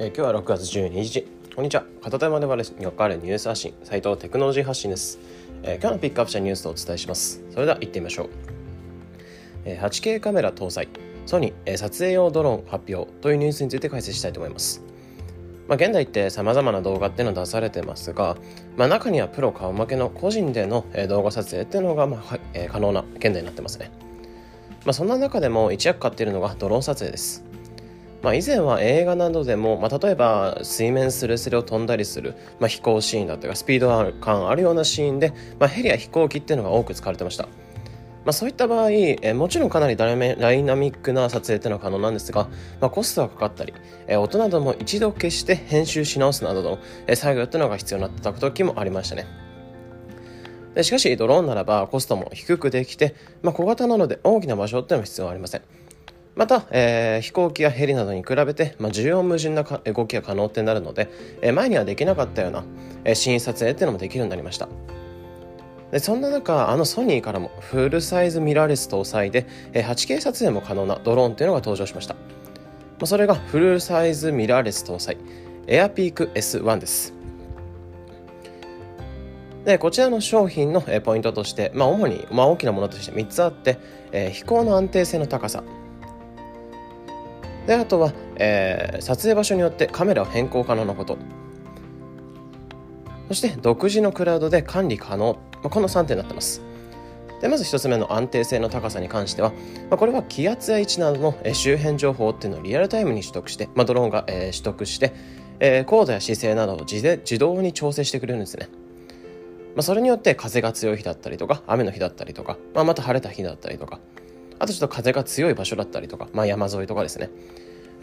今日は6月12日。こんにちは。片手間でわかるニュース発信、斉藤テクノロジー発信です。今日のピックアップしたニュースをお伝えします。それでは行ってみましょう。8K カメラ搭載、ソニー撮影用ドローン発表というニュースについて解説したいと思います。現在って様々な動画っていうのが出されてますが、中にはプロ顔負けの個人での動画撮影っていうのが可能な現在になってますね。そんな中でも一役買っているのがドローン撮影です。以前は映画などでも、例えば水面スレスレを飛んだりする、飛行シーンだったりスピード感あるようなシーンで、ヘリや飛行機っていうのが多く使われてました。そういった場合、もちろんかなりダイナミックな撮影っていうのは可能なんですが、コストがかかったり、音なども一度消して編集し直すなどの作業っていうのが必要になった時もありましたね。でしかしドローンならばコストも低くできて、小型なので大きな場所っていうのは必要はありません。また、飛行機やヘリなどに比べて、縦横無尽な動きが可能ってなるので、前にはできなかったような、シーン撮影っていうのもできるようになりました。でそんな中、ソニーからもフルサイズミラーレス搭載で、8K 撮影も可能なドローンというのが登場しました。それがフルサイズミラーレス搭載、エアピーク S1 です。でこちらの商品のポイントとして、主に、大きなものとして3つあって、飛行の安定性の高さ、であとは、撮影場所によってカメラを変更可能なこと、そして独自のクラウドで管理可能、この3点になってます。でまず1つ目の安定性の高さに関しては、これは気圧や位置などの周辺情報っていうのをリアルタイムに取得して、ドローンが、取得して、高度や姿勢などを自動に調整してくれるんですね。それによって風が強い日だったりとか雨の日だったりとか、また晴れた日だったりとか、あとちょっと風が強い場所だったりとか、山沿いとかですね。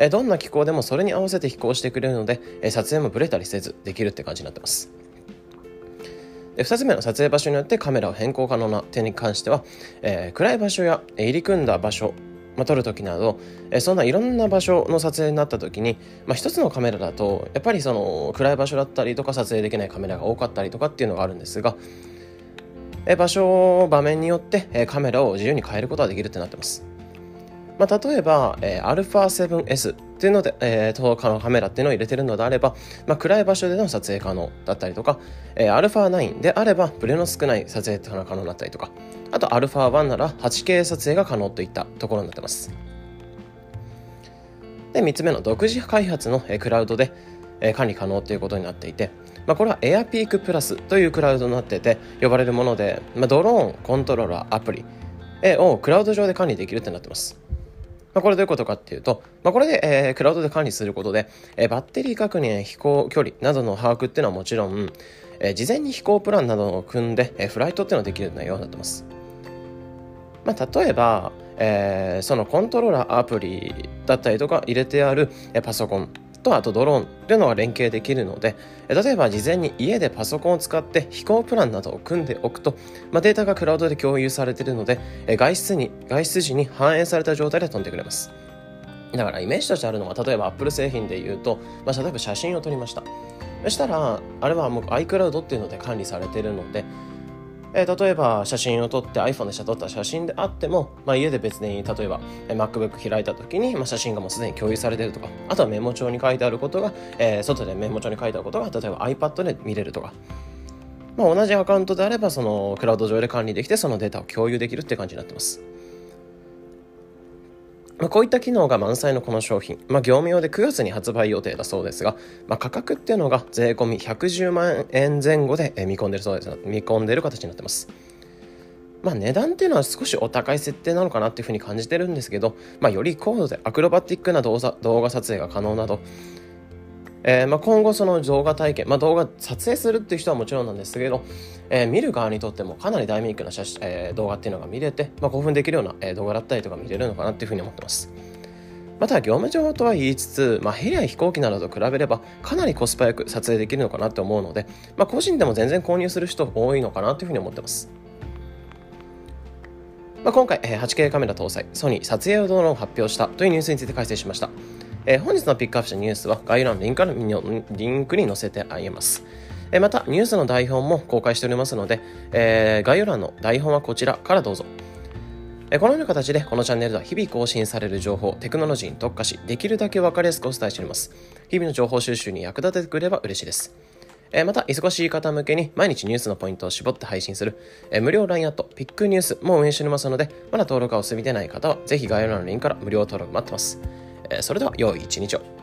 どんな気候でもそれに合わせて飛行してくれるので、撮影もブレたりせずできるって感じになってます。で2つ目の撮影場所によってカメラを変更可能な点に関しては、暗い場所や入り組んだ場所、撮るときなど、そんないろんな場所の撮影になったときに、一つのカメラだとやっぱりその暗い場所だったりとか撮影できないカメラが多かったりとかっていうのがあるんですが、場面によってカメラを自由に変えることができるってなってます。例えば α7S っていうので、カメラっていうのを入れてるのであれば、暗い場所での撮影可能だったりとか、α9 であればブレの少ない撮影っていうのが可能だったりとか、あと α1 なら 8K 撮影が可能といったところになってます。で3つ目の独自開発のクラウドで管理可能ということになっていて、これはエアピークプラスというクラウドになってて呼ばれるもので、ドローンコントローラーアプリをクラウド上で管理できるってなってます。これどういうことかっていうと、これで、クラウドで管理することで、バッテリー確認、飛行距離などの把握っていうのはもちろん、事前に飛行プランなどを組んで、フライトっていうのができるようになってます。例えば、そのコントローラーアプリだったりとか入れてあるパソコンと、あとドローンというのが連携できるので、例えば事前に家でパソコンを使って飛行プランなどを組んでおくと、データがクラウドで共有されているので、外出時に反映された状態で飛んでくれます。だからイメージとしてあるのは、例えば Apple 製品でいうと、例えば写真を撮りました。そしたらあれはもう iCloud っていうので管理されているので、例えば写真を撮って iPhone で撮った写真であっても、家で別に例えば MacBook 開いた時に、写真がもうすでに共有されているとか、あとはメモ帳に書いてあることが、外でメモ帳に書いてあることが例えば iPad で見れるとか、同じアカウントであればそのクラウド上で管理できて、そのデータを共有できるって感じになってます。こういった機能が満載のこの商品、業務用で9月に発売予定だそうですが、価格っていうのが税込み110万円前後で見込んでる形になってます。値段っていうのは少しお高い設定なのかなっていうふうに感じてるんですけど、より高度でアクロバティックな動画撮影が可能など、今後その動画体験、動画撮影するっていう人はもちろんなんですけど、見る側にとってもかなりダイナミックな動画っていうのが見れて、興奮できるような、動画だったりとか見れるのかなっていうふうに思ってます。また業務上とは言いつつ、ヘリや飛行機などと比べればかなりコスパよく撮影できるのかなって思うので、個人でも全然購入する人多いのかなというふうに思ってます。今回 8K カメラ搭載ソニー撮影用ドローンを発表したというニュースについて解説しました。本日のピックアップしたニュースは概要欄のリンクに載せてあげます。またニュースの台本も公開しておりますので、概要欄の台本はこちらからどうぞ。このような形でこのチャンネルでは日々更新される情報、テクノロジーに特化し、できるだけ分かりやすくお伝えしております。日々の情報収集に役立ててくれれば嬉しいです。また、忙しい方向けに毎日ニュースのポイントを絞って配信する無料 LINE アットピックニュースも運営しておりますので、まだ登録がお済みでない方はぜひ概要欄のリンクから無料登録待ってます。それでは良い一日を。